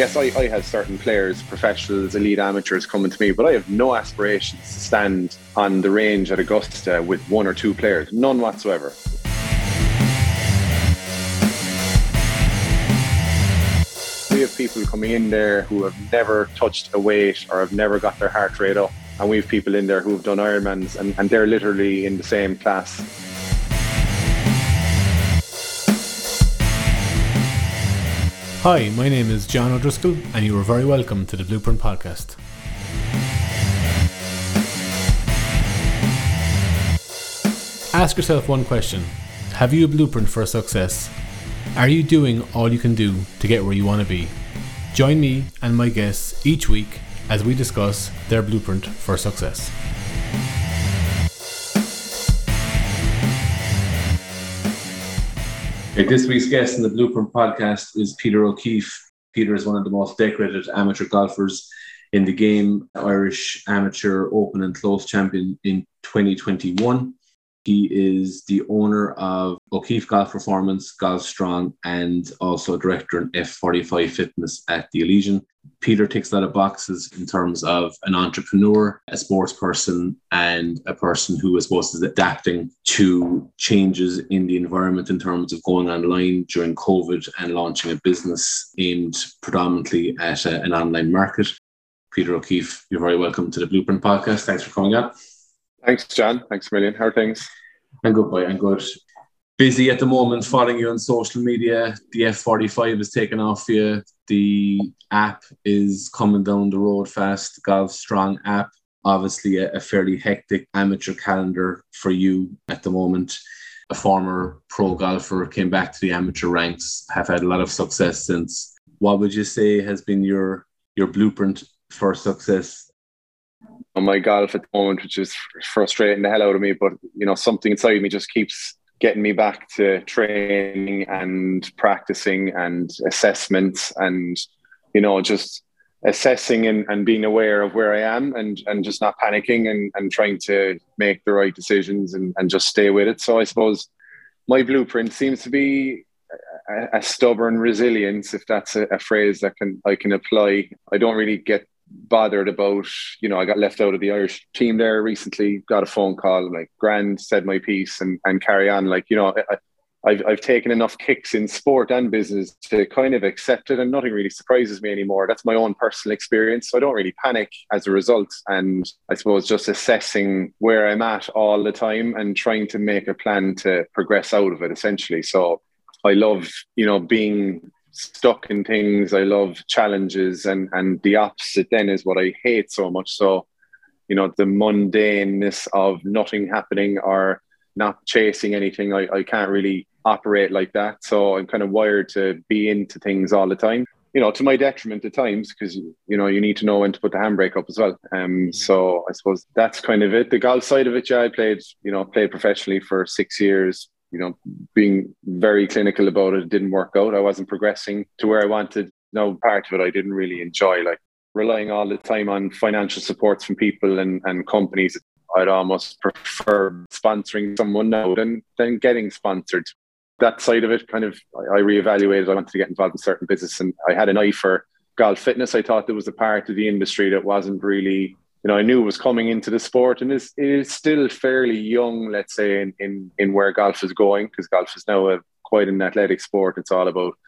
yes, I have certain players, professionals, elite amateurs coming to me, but I have no aspirations to stand on the range at Augusta with one or two players, none whatsoever. We have people coming in there who have never touched a weight or have never got their heart rate up. And we have people in there who have done Ironmans and they're literally in the same class. Hi, my name is John O'Driscoll and you are very welcome to the Blueprint Podcast. Ask yourself one question. Have you a blueprint for success? Are you doing all you can do to get where you want to be? Join me and my guests each week as we discuss their blueprint for success. Okay, this week's guest in the Blueprint Podcast is Peter O'Keeffe. Peter is one of the most decorated amateur golfers in the game, Irish Amateur Open and Close champion in 2021. He is the owner of O'Keeffe Golf Performance, Golf Strong, and also director in F45 Fitness at the Elysian. Peter ticks a lot of boxes in terms of an entrepreneur, a sports person, and a person who I suppose is adapting to changes in the environment in terms of going online during COVID and launching a business aimed predominantly at an online market. Peter O'Keeffe, you're very welcome to the Blueprint Podcast. Thanks for coming up. Thanks, John. Thanks a million. How are things? I'm good, boy. I'm good. Busy at the moment, following you on social media. The F45 is taking off for you. The app is coming down the road fast. Golf Strong app. Obviously, a fairly hectic amateur calendar for you at the moment. A former pro golfer came back to the amateur ranks, have had a lot of success since. What would you say has been your blueprint for success on my golf at the moment, which is frustrating the hell out of me, but you know, something inside me just keeps getting me back to training and practicing and assessments and, you know, just assessing and being aware of where I am and just not panicking and trying to make the right decisions and just stay with it. So I suppose my blueprint seems to be a stubborn resilience, if that's a phrase that I can apply. I don't really get bothered about, you know, I got left out of the Irish team there recently, got a phone call, like, grand, said my piece and carry on. Like, you know, I've taken enough kicks in sport and business to kind of accept it and nothing really surprises me anymore. That's my own personal experience. So I don't really panic as a result. And I suppose just assessing where I'm at all the time and trying to make a plan to progress out of it, essentially. So I love, you know, being stuck in things. I love challenges and the opposite then is what I hate so much. So, you know, the mundaneness of nothing happening or not chasing anything, I can't really operate like that. So I'm kind of wired to be into things all the time, you know, to my detriment at times, because, you know, you need to know when to put the handbrake up as well. So I suppose that's kind of it. The golf side of it, yeah, I played professionally for 6 years. You know, being very clinical about it, it didn't work out. I wasn't progressing to where I wanted. No, part of it I didn't really enjoy, like relying all the time on financial supports from people and companies. I'd almost prefer sponsoring someone now than getting sponsored. That side of it kind of, I reevaluated. I wanted to get involved in certain business and I had an eye for golf fitness. I thought there was a part of the industry that wasn't really, you know, I knew it was coming into the sport and it is still fairly young, let's say, in where golf is going, because golf is now quite an athletic sport. It's all about,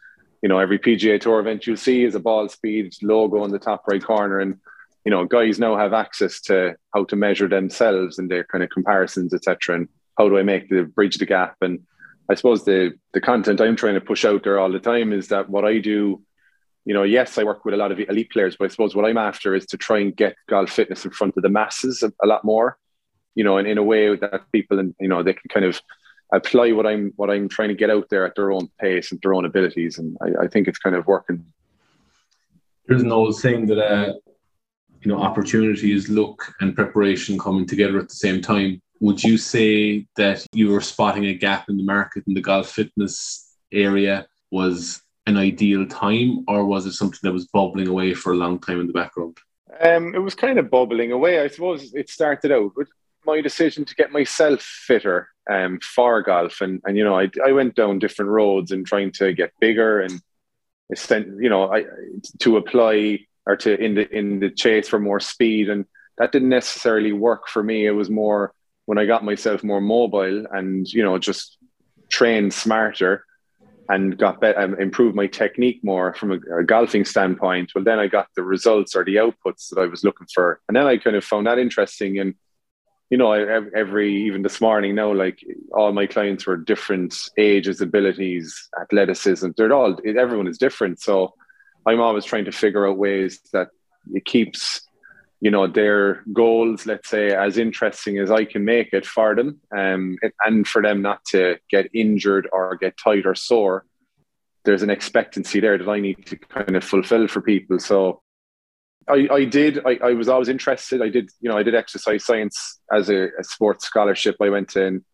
you know, every PGA Tour event you'll see is a ball speed logo in the top right corner. And, you know, guys now have access to how to measure themselves and their kind of comparisons, etc. And how do I make the bridge the gap? And I suppose the content I'm trying to push out there all the time is that what I do, you know, yes, I work with a lot of elite players, but I suppose what I'm after is to try and get golf fitness in front of the masses a lot more, you know, and in a way that people, and you know, they can kind of apply what I'm trying to get out there at their own pace and their own abilities. And I think it's kind of working. There's an old saying that, you know, opportunities, luck and preparation coming together at the same time. Would you say that you were spotting a gap in the market in the golf fitness area was an ideal time, or was it something that was bubbling away for a long time in the background? It was kind of bubbling away. I suppose it started out with my decision to get myself fitter for golf. And you know, I went down different roads and trying to get bigger and you know, to apply or to in the chase for more speed, and that didn't necessarily work for me. It was more when I got myself more mobile and, you know, just trained smarter and got better, improved my technique more from a golfing standpoint. Well, then I got the results or the outputs that I was looking for, and then I kind of found that interesting. And you know, even this morning now, like all my clients were different ages, abilities, athleticism. Everyone is different, so I'm always trying to figure out ways that it keeps, you know, their goals, let's say, as interesting as I can make it for them, and for them not to get injured or get tight or sore. There's an expectancy there that I need to kind of fulfill for people. So I was always interested. I did exercise science as a sports scholarship. I went in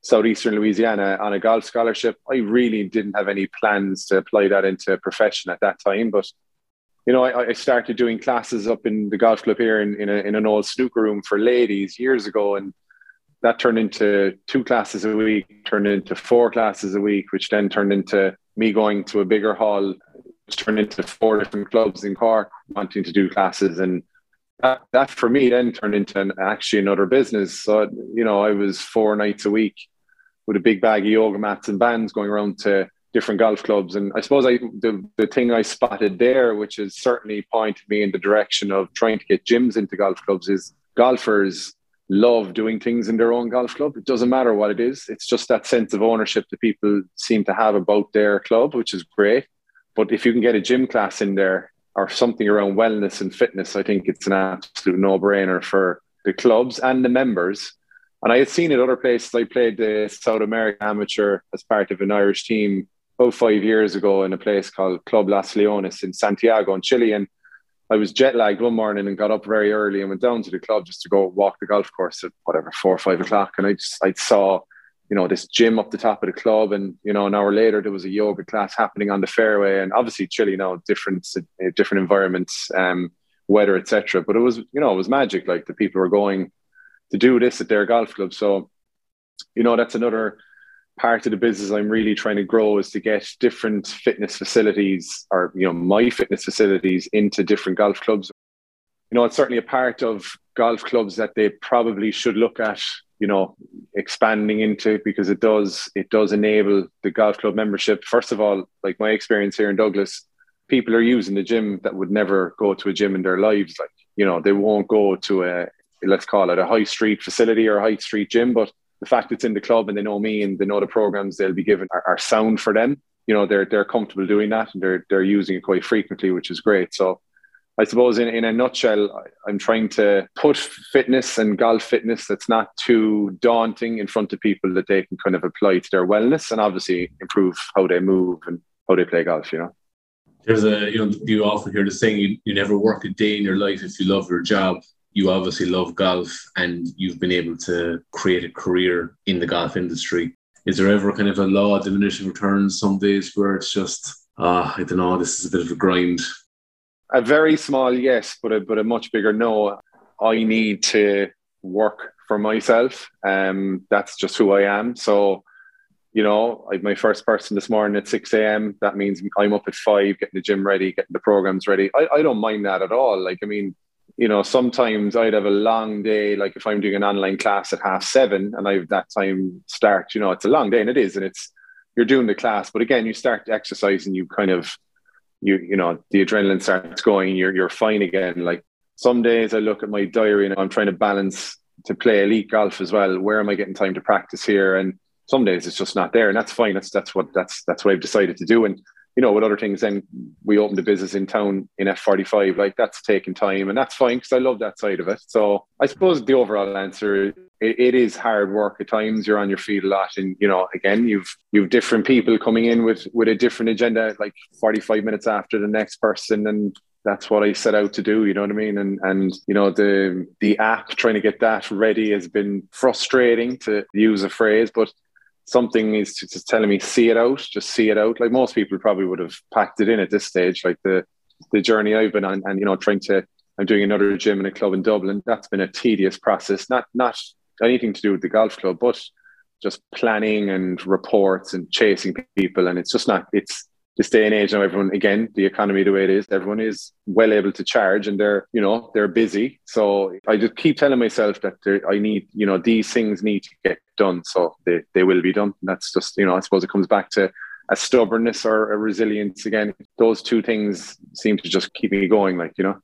Southeastern Louisiana on a golf scholarship. I really didn't have any plans to apply that into a profession at that time, but you know, I started doing classes up in the golf club here in an old snooker room for ladies years ago, and that turned into 2 classes a week, turned into 4 classes a week, which then turned into me going to a bigger hall, which turned into 4 different clubs in Cork wanting to do classes. And that for me then turned into actually another business. So, you know, I was 4 nights a week with a big bag of yoga mats and bands going around to different golf clubs. And I suppose the thing I spotted there, which has certainly pointed me in the direction of trying to get gyms into golf clubs, is golfers love doing things in their own golf club. It doesn't matter what it is. It's just that sense of ownership that people seem to have about their club, which is great. But if you can get a gym class in there or something around wellness and fitness, I think it's an absolute no-brainer for the clubs and the members. And I had seen it other places. I played the South American Amateur as part of an Irish team about 5 years ago in a place called Club Las Leones in Santiago in Chile. And I was jet lagged one morning and got up very early and went down to the club just to go walk the golf course at whatever, 4 or 5 o'clock. And I saw, you know, this gym up the top of the club. And, you know, an hour later, there was a yoga class happening on the fairway. And obviously Chile now, different environments, weather, etc. But it was, you know, it was magic. Like, the people were going to do this at their golf club. So, you know, that's another part of the business I'm really trying to grow, is to get different fitness facilities, or, you know, my fitness facilities into different golf clubs. You know, it's certainly a part of golf clubs that they probably should look at, you know, expanding into, because it does enable the golf club membership. First of all, like my experience here in Douglas, people are using the gym that would never go to a gym in their lives. Like, you know, they won't go to a, let's call it a high street facility or a high street gym, but the fact it's in the club and they know me and they know the programs they'll be given are sound for them. You know, they're comfortable doing that, and they're using it quite frequently, which is great. So I suppose in a nutshell, I'm trying to put fitness and golf fitness that's not too daunting in front of people, that they can kind of apply to their wellness and obviously improve how they move and how they play golf, you know. There's a, you know, you often hear the saying, you never work a day in your life if you love your job. You obviously love golf, and you've been able to create a career in the golf industry. Is there ever kind of a law of diminishing returns some days where it's just, I don't know, this is a bit of a grind? A very small yes, but a much bigger no. I need to work for myself. That's just who I am. So, you know, my first person this morning at 6 a.m., that means I'm up at 5, getting the gym ready, getting the programs ready. I don't mind that at all. Like, I mean, you know, sometimes I'd have a long day, like if I'm doing an online class at 7:30 and I have that time start, you know, it's a long day, and it is, and it's, you're doing the class, but again, you start exercising, you kind of, you know, the adrenaline starts going, you're fine again. Like, some days I look at my diary and I'm trying to balance to play elite golf as well. Where am I getting time to practice here? And some days it's just not there, and that's fine. That's what I've decided to do. And you know, with other things, then we opened a business in town in F45. Like, that's taking time, and that's fine because I love that side of it. So I suppose the overall answer, it is hard work at times. You're on your feet a lot, and you know, again, you've different people coming in with a different agenda, like 45 minutes after the next person, and that's what I set out to do. You know what I mean? And you know, the app, trying to get that ready has been frustrating, to use a phrase, but something is just telling me, see it out. Like, most people probably would have packed it in at this stage. Like, the journey I've been on, and you know, I'm doing another gym in a club in Dublin. That's been a tedious process, not anything to do with the golf club, but just planning and reports and chasing people. And it's just not, it's this day and age now, everyone, again, the economy the way it is, everyone is well able to charge and they're, you know, they're busy. So I just keep telling myself that I need, you know, these things need to get done. So they will be done. And that's just, you know, I suppose it comes back to a stubbornness or a resilience. Again, those two things seem to just keep me going, like, you know.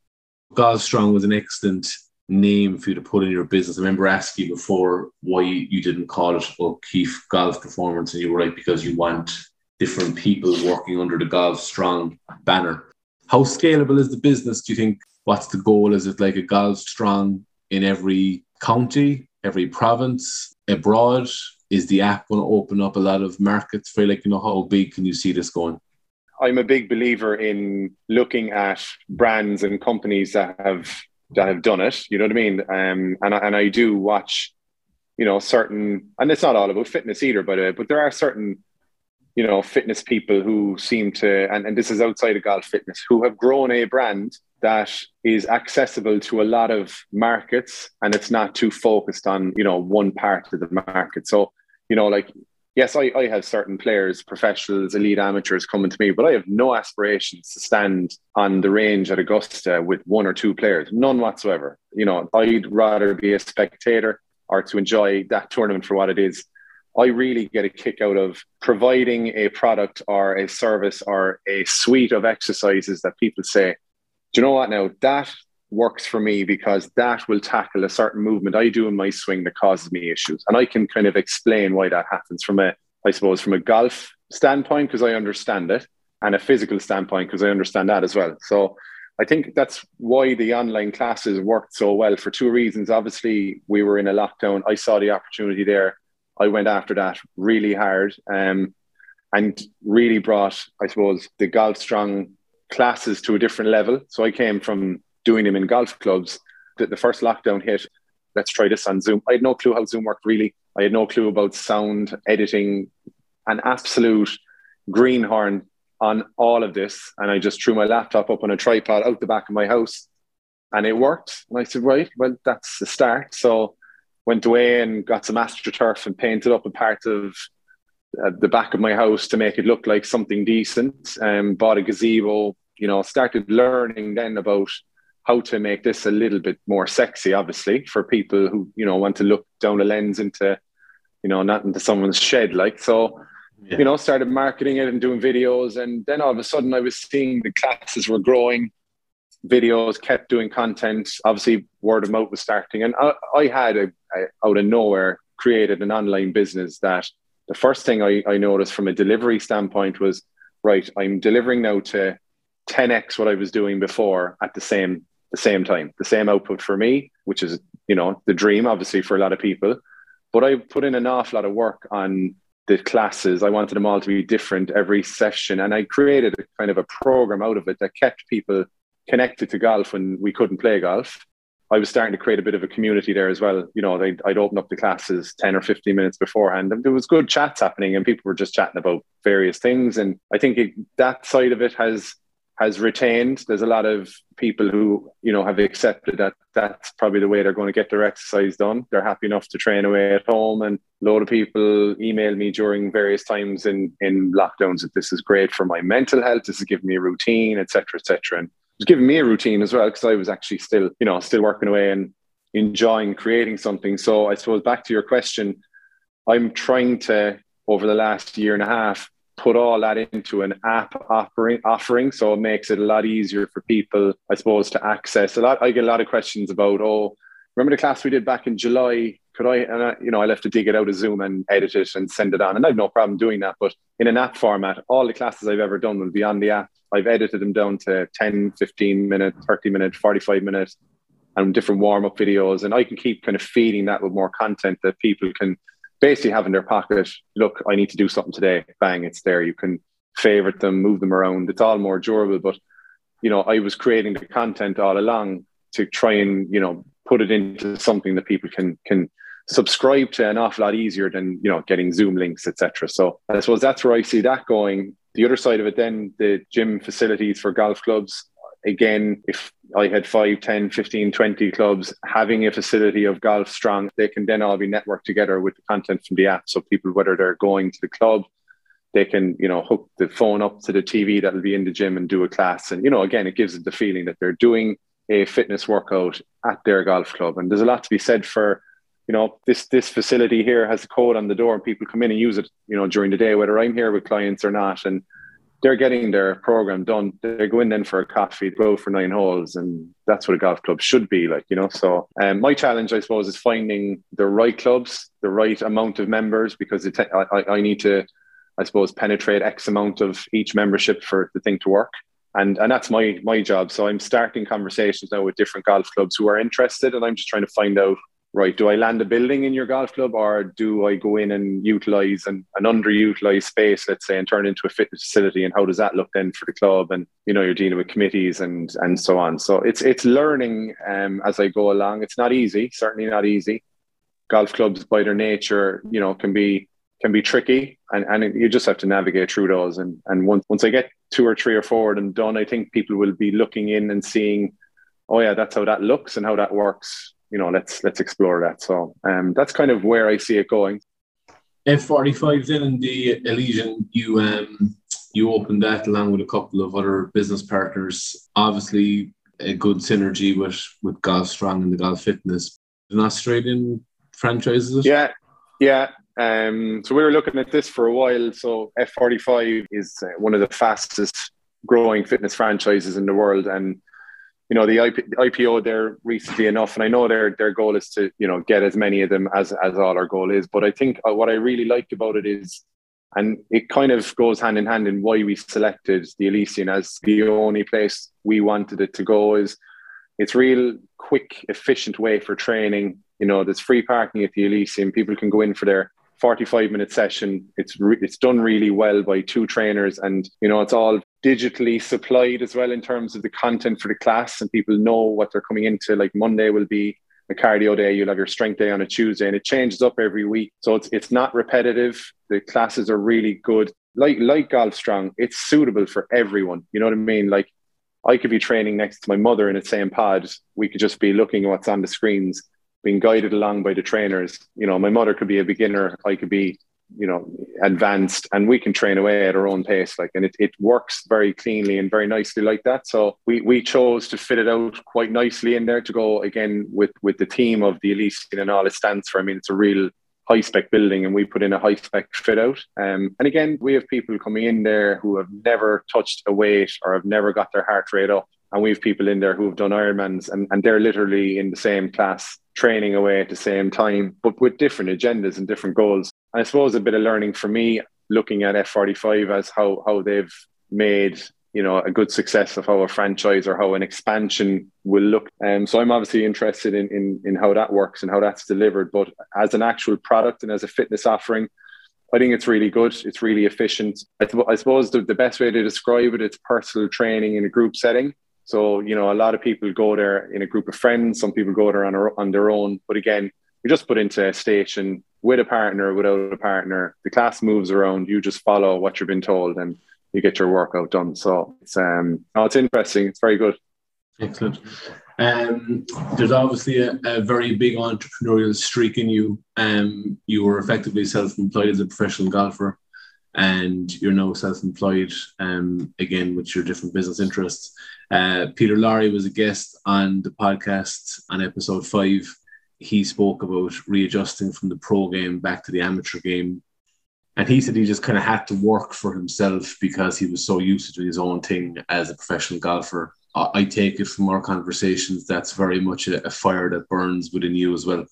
Golf Strong was an excellent name for you to put in your business. I remember asking you before why you didn't call it O'Keeffe Golf Performance, and you were like, because you want different people working under the Golf Strong banner. How scalable is the business, do you think? What's the goal? Is it like a Golf Strong in every county, every province, abroad? Is the app going to open up a lot of markets for you? Like, you know, how big can you see this going? I'm a big believer in looking at brands and companies that have done it. You know what I mean? And I do watch, you know, certain, and it's not all about fitness either, but there are certain, you know, fitness people who seem to, and this is outside of golf fitness, who have grown a brand that is accessible to a lot of markets, and it's not too focused on, you know, one part of the market. So, you know, like, yes, I have certain players, professionals, elite amateurs coming to me, but I have no aspirations to stand on the range at Augusta with one or two players, none whatsoever. You know, I'd rather be a spectator or to enjoy that tournament for what it is. I really get a kick out of providing a product or a service or a suite of exercises that people say, do you know what, now that works for me because that will tackle a certain movement I do in my swing that causes me issues. And I can kind of explain why that happens from a golf standpoint, because I understand it, and a physical standpoint, because I understand that as well. So I think that's why the online classes worked so well for two reasons. Obviously, we were in a lockdown. I saw the opportunity there. I went after that really hard and really brought, I suppose, the Golf Strong classes to a different level. So I came from doing them in golf clubs. The first lockdown hit, let's try this on Zoom. I had no clue how Zoom worked, really. I had no clue about sound, editing, an absolute greenhorn on all of this. And I just threw my laptop up on a tripod out the back of my house and it worked. And I said, right, well, that's the start. So went away and got some AstroTurf and painted up a part of the back of my house to make it look like something decent, and bought a gazebo, you know, started learning then about how to make this a little bit more sexy, obviously, for people who, you know, want to look down a lens into, you know, not into someone's shed, like. So, yeah, you know, started marketing it and doing videos. And then all of a sudden I was seeing the classes were growing, videos, kept doing content. Obviously word of mouth was starting. And I had, out of nowhere, created an online business that the first thing I noticed from a delivery standpoint was, right, I'm delivering now to 10x what I was doing before at the same time, the same output for me, which is, you know, the dream, obviously, for a lot of people. But I put in an awful lot of work on the classes. I wanted them all to be different every session. And I created a kind of a program out of it that kept people connected to golf when we couldn't play golf. I was starting to create a bit of a community there as well. You know, I'd open up the classes 10 or 15 minutes beforehand, and there was good chats happening and people were just chatting about various things. And I think that side of it has retained. There's a lot of people who, you know, have accepted that that's probably the way they're going to get their exercise done. They're happy enough to train away at home. And a lot of people email me during various times in lockdowns that this is great for my mental health. This is giving me a routine, et cetera, et cetera. And it was giving me a routine as well, because I was actually still, you know, still working away and enjoying creating something. So I suppose back to your question, I'm trying to, over the last year and a half, put all that into an app offering, so it makes it a lot easier for people, I suppose, to access a lot. I get a lot of questions about, oh, remember the class we did back in July? Could I? And I'll have to dig it out of Zoom and edit it and send it on, and I've no problem doing that. But in an app format, all the classes I've ever done will be on the app. I've edited them down to 10, 15 minute, 30 minute, 45 minute, and different warm up videos, and I can keep kind of feeding that with more content that people can basically have in their pocket. Look, I need to do something today. Bang, it's there. You can favorite them, move them around. It's all more durable. But, you know, I was creating the content all along to try and, you know, put it into something that people can subscribe to an awful lot easier than, you know, getting Zoom links, etc. So I suppose that's where I see that going. The other side of it then, the gym facilities for golf clubs. Again, if I had 5, 10, 15, 20 clubs, having a facility of Golf Strong, they can then all be networked together with the content from the app. So people, whether they're going to the club, they can, you know, hook the phone up to the TV that'll be in the gym and do a class. And, you know, again, it gives them the feeling that they're doing a fitness workout at their golf club. And there's a lot to be said for, you know, this facility here has a code on the door and people come in and use it, you know, during the day, whether I'm here with clients or not. And they're getting their program done. They go in then for a coffee, go for 9 holes. And that's what a golf club should be like, you know. So my challenge, I suppose, is finding the right clubs, the right amount of members, because I need to, I suppose, penetrate X amount of each membership for the thing to work. And that's my job. So I'm starting conversations now with different golf clubs who are interested. And I'm just trying to find out, right, do I land a building in your golf club, or do I go in and utilize an underutilized space, let's say, and turn into a fitness facility? And how does that look then for the club? And, you know, you're dealing with committees and so on. So it's learning as I go along. It's not easy, certainly not easy. Golf clubs by their nature, you know, can be tricky, and you just have to navigate through those. And once I get 2 or 3 or 4 of them done, I think people will be looking in and seeing, oh yeah, that's how that looks and how that works. You know, let's explore that. So that's kind of where I see it going. F45 then in the Elysian, you opened that along with a couple of other business partners. Obviously a good synergy with Golf Strong and the Golf Fitness. An Australian franchise, is it? Yeah. So we were looking at this for a while. So F45 is one of the fastest growing fitness franchises in the world. And, you know, the IPO there recently enough. And I know their goal is to, you know, get as many of them as all our goal is. But I think what I really liked about it is, and it kind of goes hand in hand in why we selected the Elysian as the only place we wanted it to go, is it's real quick, efficient way for training. You know, there's free parking at the Elysian. People can go in for their 45-minute session. It's done really well by 2 trainers, and, you know, it's all digitally supplied as well in terms of the content for the class, and people know what they're coming into. Like Monday will be a cardio day, you'll have your strength day on a Tuesday, and it changes up every week. So it's not repetitive. The classes are really good. Like Golf Strong, it's suitable for everyone. You know what I mean? Like, I could be training next to my mother in the same pod. We could just be looking at what's on the screens, being guided along by the trainers. You know, my mother could be a beginner, I could be, you know, advanced, and we can train away at our own pace. Like, and it works very cleanly and very nicely like that. So we chose to fit it out quite nicely in there, to go again with the theme of the Elysian and all it stands for. I mean, it's a real high spec building, and we put in a high spec fit out. And again, we have people coming in there who have never touched a weight or have never got their heart rate up. And we have people in there who have done Ironmans, and they're literally in the same class, training away at the same time, but with different agendas and different goals. And I suppose a bit of learning for me, looking at F45 as how they've made, you know, a good success of how a franchise or how an expansion will look. So I'm obviously interested in how that works and how that's delivered. But as an actual product and as a fitness offering, I think it's really good. It's really efficient. I suppose the best way to describe it, it's personal training in a group setting. So, you know, a lot of people go there in a group of friends. Some people go there on their own. But again, you're just put into a station with a partner, without a partner. The class moves around. You just follow what you've been told and you get your workout done. So it's interesting. It's very good. Excellent. There's obviously a very big entrepreneurial streak in you. You were effectively self-employed as a professional golfer, and you're now self-employed, again, with your different business interests. Peter Lorre was a guest on the podcast on episode 5. He spoke about readjusting from the pro game back to the amateur game. And he said he just kind of had to work for himself because he was so used to doing his own thing as a professional golfer. I take it from our conversations, that's very much a fire that burns within you as well.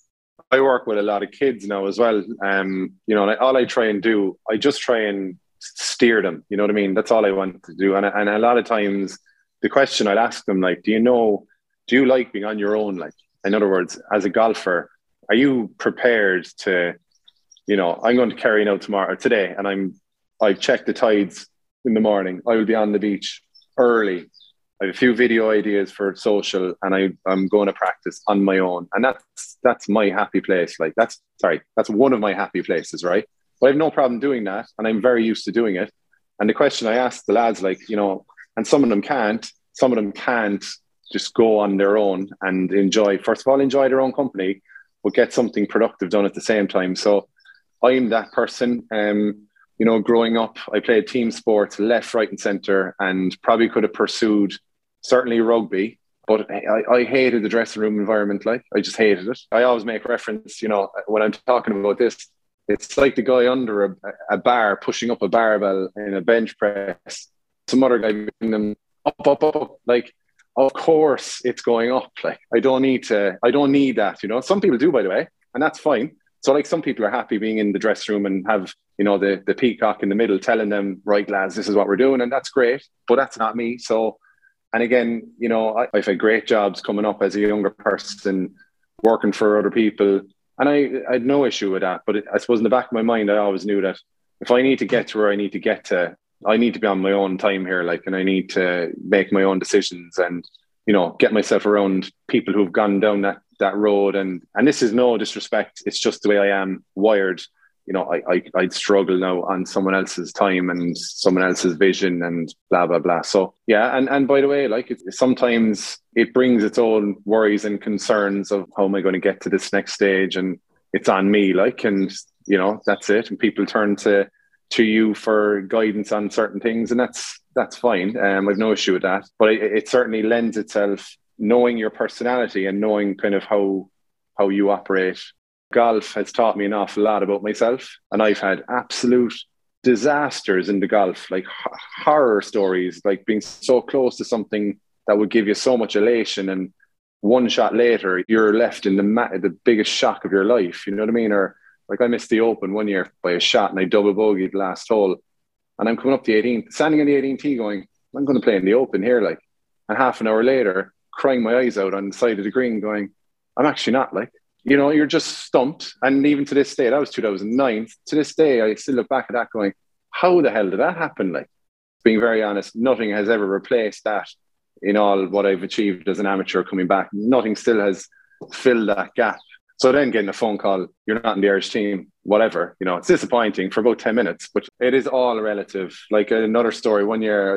I work with a lot of kids now as well. You know, all I try and do, I just try and steer them. You know what I mean? That's all I want to do. And a lot of times the question I'll ask them, like, do you like being on your own? Like, in other words, as a golfer, are you prepared to, you know, I'm going to carry out tomorrow or today, and I check the tides in the morning. I will be on the beach early. I have a few video ideas for social, and I'm going to practice on my own. And that's my happy place. Like, that's one of my happy places, right? But I have no problem doing that, and I'm very used to doing it. And the question I asked the lads, like, you know, and some of them can't just go on their own and enjoy, first of all, enjoy their own company, but get something productive done at the same time. So I'm that person. you know, growing up, I played team sports left, right and centre, and probably could have pursued certainly rugby. But I hated the dressing room environment. Like, I just hated it. I always make reference, you know, when I'm talking about this, it's like the guy under a bar pushing up a barbell in a bench press. Some other guy bringing them up, up, up. Like, of course it's going up. Like, I don't need that, you know. Some people do, by the way, and that's fine. So like, some people are happy being in the dressing room and have, you know, the peacock in the middle telling them, right, lads, this is what we're doing. And that's great, but that's not me. So, and again, you know, I've had great jobs coming up as a younger person, working for other people. And I had no issue with that. But I suppose in the back of my mind, I always knew that if I need to get to where I need to get to, I need to be on my own time here. Like, and I need to make my own decisions and, you know, get myself around people who've gone down that road. And this is no disrespect. It's just the way I am wired. You know, I'd struggle now on someone else's time and someone else's vision and blah, blah, blah. So, yeah. And by the way, like, sometimes it brings its own worries and concerns of how am I going to get to this next stage? And it's on me, like, and, you know, that's it. And people turn to you for guidance on certain things. And that's fine. I've no issue with that. But it certainly lends itself, knowing your personality and knowing kind of how you operate. Golf has taught me an awful lot about myself, and I've had absolute disasters in the golf, like horror stories, like being so close to something that would give you so much elation, and one shot later you're left in the biggest shock of your life, you know what I mean? Or like, I missed the Open one year by a shot, and I double bogeyed the last hole, and I'm coming up the 18th, standing on the 18th tee going, I'm going to play in the Open here, like, and half an hour later crying my eyes out on the side of the green going, I'm actually not, like. You know, you're just stumped. And even to this day, that was 2009. To this day, I still look back at that going, how the hell did that happen? Like, being very honest, nothing has ever replaced that in all what I've achieved as an amateur coming back. Nothing still has filled that gap. So then getting a phone call, you're not in the Irish team, whatever. You know, it's disappointing for about 10 minutes, but it is all relative. Like, another story, one year,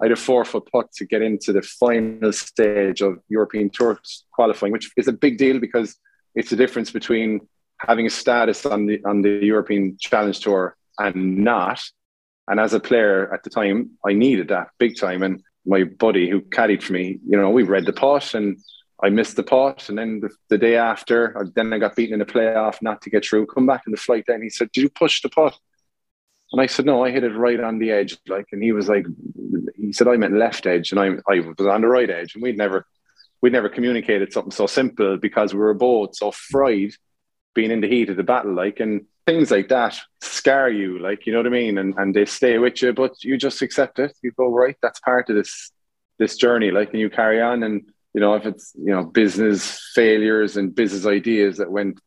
I had a 4-foot putt to get into the final stage of European Tour qualifying, which is a big deal because it's the difference between having a status on the European Challenge Tour and not. And as a player at the time, I needed that big time. And my buddy who caddied for me, you know, we read the putt and I missed the putt. And then the day after, then I got beaten in a playoff not to get through. Come back in the flight then. He said, did you push the putt? And I said, no, I hit it right on the edge. Like, and he was like, he said, I meant left edge. And I was on the right edge. And we'd never communicated something so simple because we were both so fried being in the heat of the battle, like, and things like that scar you, like, you know what I mean? And they stay with you, but you just accept it. You go, right, that's part of this journey, like, and you carry on. And, you know, if it's, you know, business failures and business ideas that went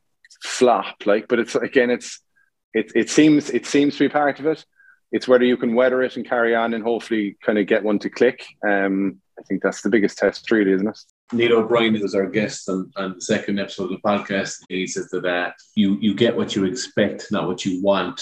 flop, like, but it's, again, it seems to be part of it. It's whether you can weather it and carry on and hopefully kind of get one to click. I think that's the biggest test really, isn't it? Neil O'Brien is our guest on the second episode of the podcast. He says that you get what you expect, not what you want.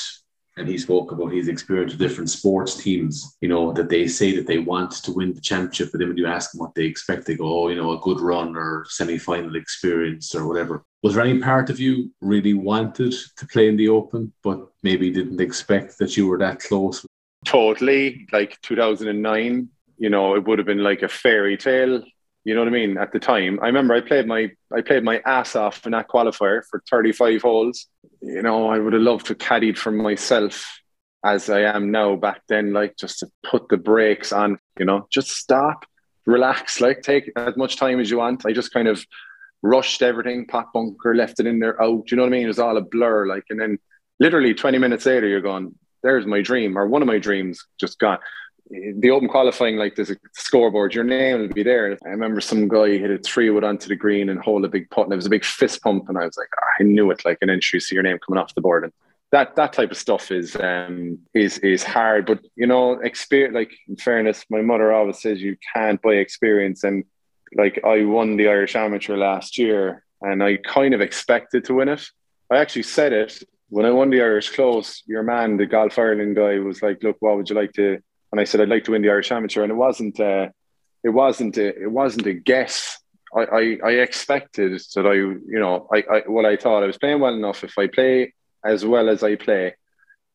And he spoke about his experience with different sports teams, you know, that they say that they want to win the championship. But then when you ask them what they expect, they go, oh, you know, a good run or semi-final experience or whatever. Was there any part of you really wanted to play in the Open, but maybe didn't expect that you were that close? Totally. Like 2009, you know, it would have been like a fairy tale. You know what I mean? At the time, I remember I played my ass off in that qualifier for 35 holes. You know, I would have loved to caddied for myself as I am now back then, like, just to put the brakes on, you know, just stop, relax, like, take as much time as you want. I just kind of rushed everything, pop bunker, left it in there, out. You know what I mean? It was all a blur, like, and then literally 20 minutes later, you're going, there's my dream, or one of my dreams just gone. The Open qualifying, like, there's a scoreboard, your name will be there. I remember some guy hit a 3-wood onto the green and hold a big putt, and it was a big fist pump, and I was like, I knew it, like, an entry, see your name coming off the board. And that type of stuff is hard, but, you know, experience, like, in fairness, my mother always says you can't buy experience, and, like, I won the Irish Amateur last year, and I kind of expected to win it. I actually said it when I won the Irish Close. Your man, the Golf Ireland guy, was like, look, what would you like to? And I said, I'd like to win the Irish Amateur. And it wasn't a guess. I expected that I, you know, I thought I was playing well enough. If I play as well as I play,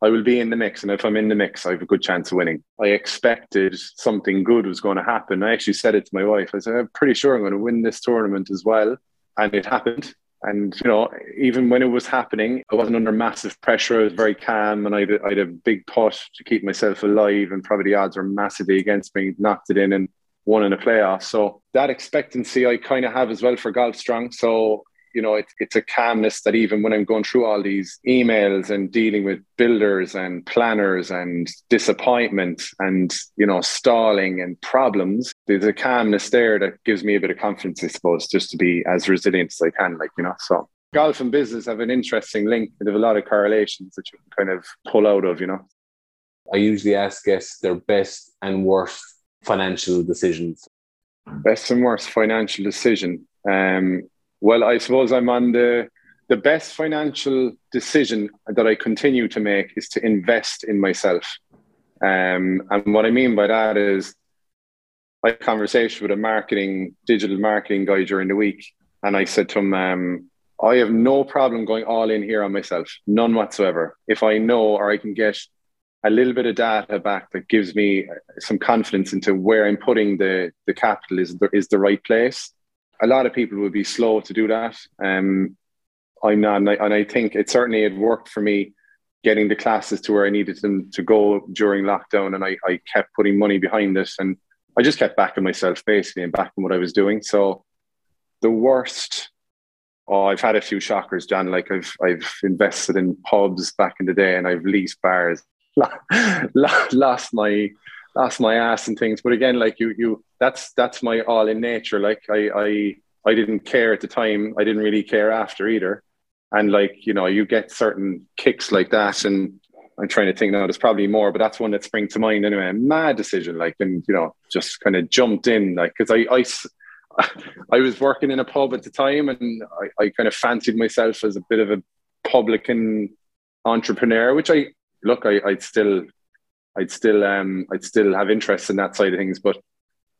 I will be in the mix. And if I'm in the mix, I have a good chance of winning. I expected something good was going to happen. I actually said it to my wife. I said, I'm pretty sure I'm going to win this tournament as well. And it happened. And, you know, even when it was happening, I wasn't under massive pressure. I was very calm, and I had a big putt to keep myself alive. And probably the odds were massively against me, knocked it in and won in a playoff. So that expectancy I kind of have as well for Golf Strong. So, you know, it's a calmness that even when I'm going through all these emails and dealing with builders and planners and disappointment and, you know, stalling and problems, there's a calmness there that gives me a bit of confidence, I suppose, just to be as resilient as I can, like, you know. So golf and business have an interesting link. They have a lot of correlations that you can kind of pull out of, you know. I usually ask guests their best and worst financial decisions. Best and worst financial decision. Well, I suppose I'm on the best financial decision that I continue to make is to invest in myself. And what I mean by that is I had a conversation with a digital marketing guy during the week. And I said to him, I have no problem going all in here on myself. None whatsoever. If I know, or I can get a little bit of data back that gives me some confidence into where I'm putting the capital is the right place. A lot of people would be slow to do that. I'm not, and I think it certainly had worked for me getting the classes to where I needed them to go during lockdown. And I kept putting money behind this, and I just kept backing myself basically and backing what I was doing. So the worst, I've had a few shockers, John. Like I've invested in pubs back in the day, and I've leased bars, lost my ass and things. But again, like you, that's my all in nature. Like I didn't care at the time. I didn't really care after either. And like, you know, you get certain kicks like that. And I'm trying to think now, there's probably more, but that's one that springs to mind anyway. A mad decision, like, and, you know, just kind of jumped in, like, because I was working in a pub at the time, and I kind of fancied myself as a bit of a publican entrepreneur, which I'd still have interest in that side of things, but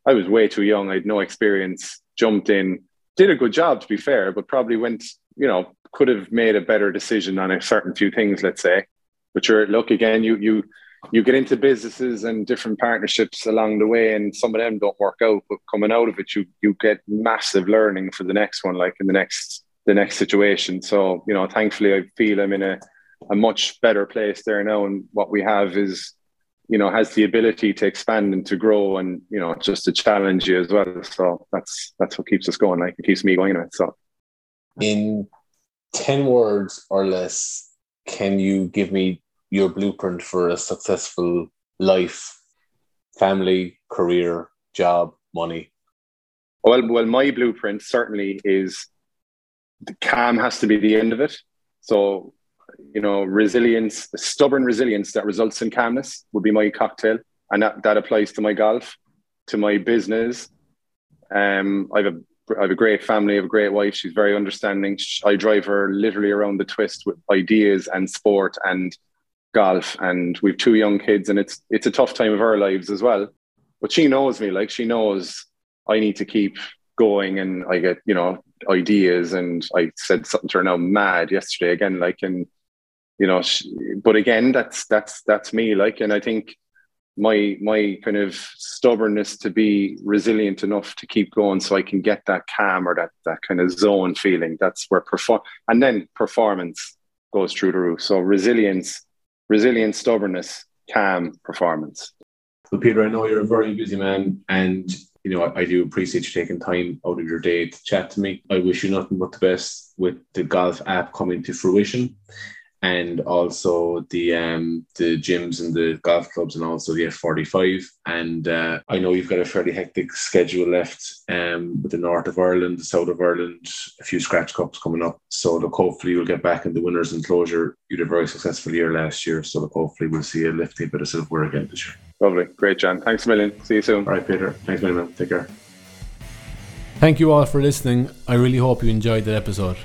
I was way too young. I had no experience, jumped in, did a good job to be fair, but probably went, you know, could have made a better decision on a certain few things, let's say. But you're, look, again, you get into businesses and different partnerships along the way, and some of them don't work out, but coming out of it, you get massive learning for the next one, like in the next situation. So, you know, thankfully I feel I'm in a much better place there now. And what we have is, you know, has the ability to expand and to grow, and, you know, just to challenge you as well. So that's what keeps us going. Like, it keeps me going. So in 10 words or less, can you give me your blueprint for a successful life, family, career, job, money? Well, my blueprint certainly is the calm has to be the end of it. So, you know, resilience, stubborn resilience that results in calmness would be my cocktail. And that applies to my golf, to my business. I have a great family, I have a great wife. She's very understanding. I drive her literally around the twist with ideas and sport and golf. And we've two young kids, and it's a tough time of our lives as well. But she knows me, like she knows I need to keep going, and I get, you know, ideas. And I said something to her now mad yesterday again, like, and, you know, but again, that's me, like. And I think my kind of stubbornness to be resilient enough to keep going, so I can get that calm or that kind of zone feeling. That's where performance goes through the roof. So resilience, stubbornness, calm, performance. Well, Peter, I know you're a very busy man, and, you know, I do appreciate you taking time out of your day to chat to me. I wish you nothing but the best with the golf app coming to fruition. And also the gyms and the golf clubs, and also the F45. And I know you've got a fairly hectic schedule left with the north of Ireland, the south of Ireland, a few scratch cups coming up. So look, hopefully you'll get back in the winner's enclosure. You had a very successful year last year. So look, hopefully we'll see you lifting a bit of silverware again this year. Lovely. Great, John. Thanks a million. See you soon. All right, Peter. Thanks a million. Take care. Thank you all for listening. I really hope you enjoyed that episode.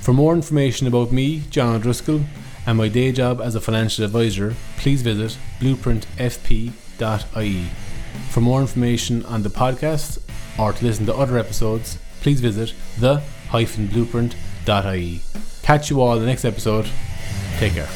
For more information about me, John O'Driscoll, and my day job as a financial advisor, please visit blueprintfp.ie. For more information on the podcast or to listen to other episodes, please visit the-blueprint.ie. Catch you all in the next episode. Take care.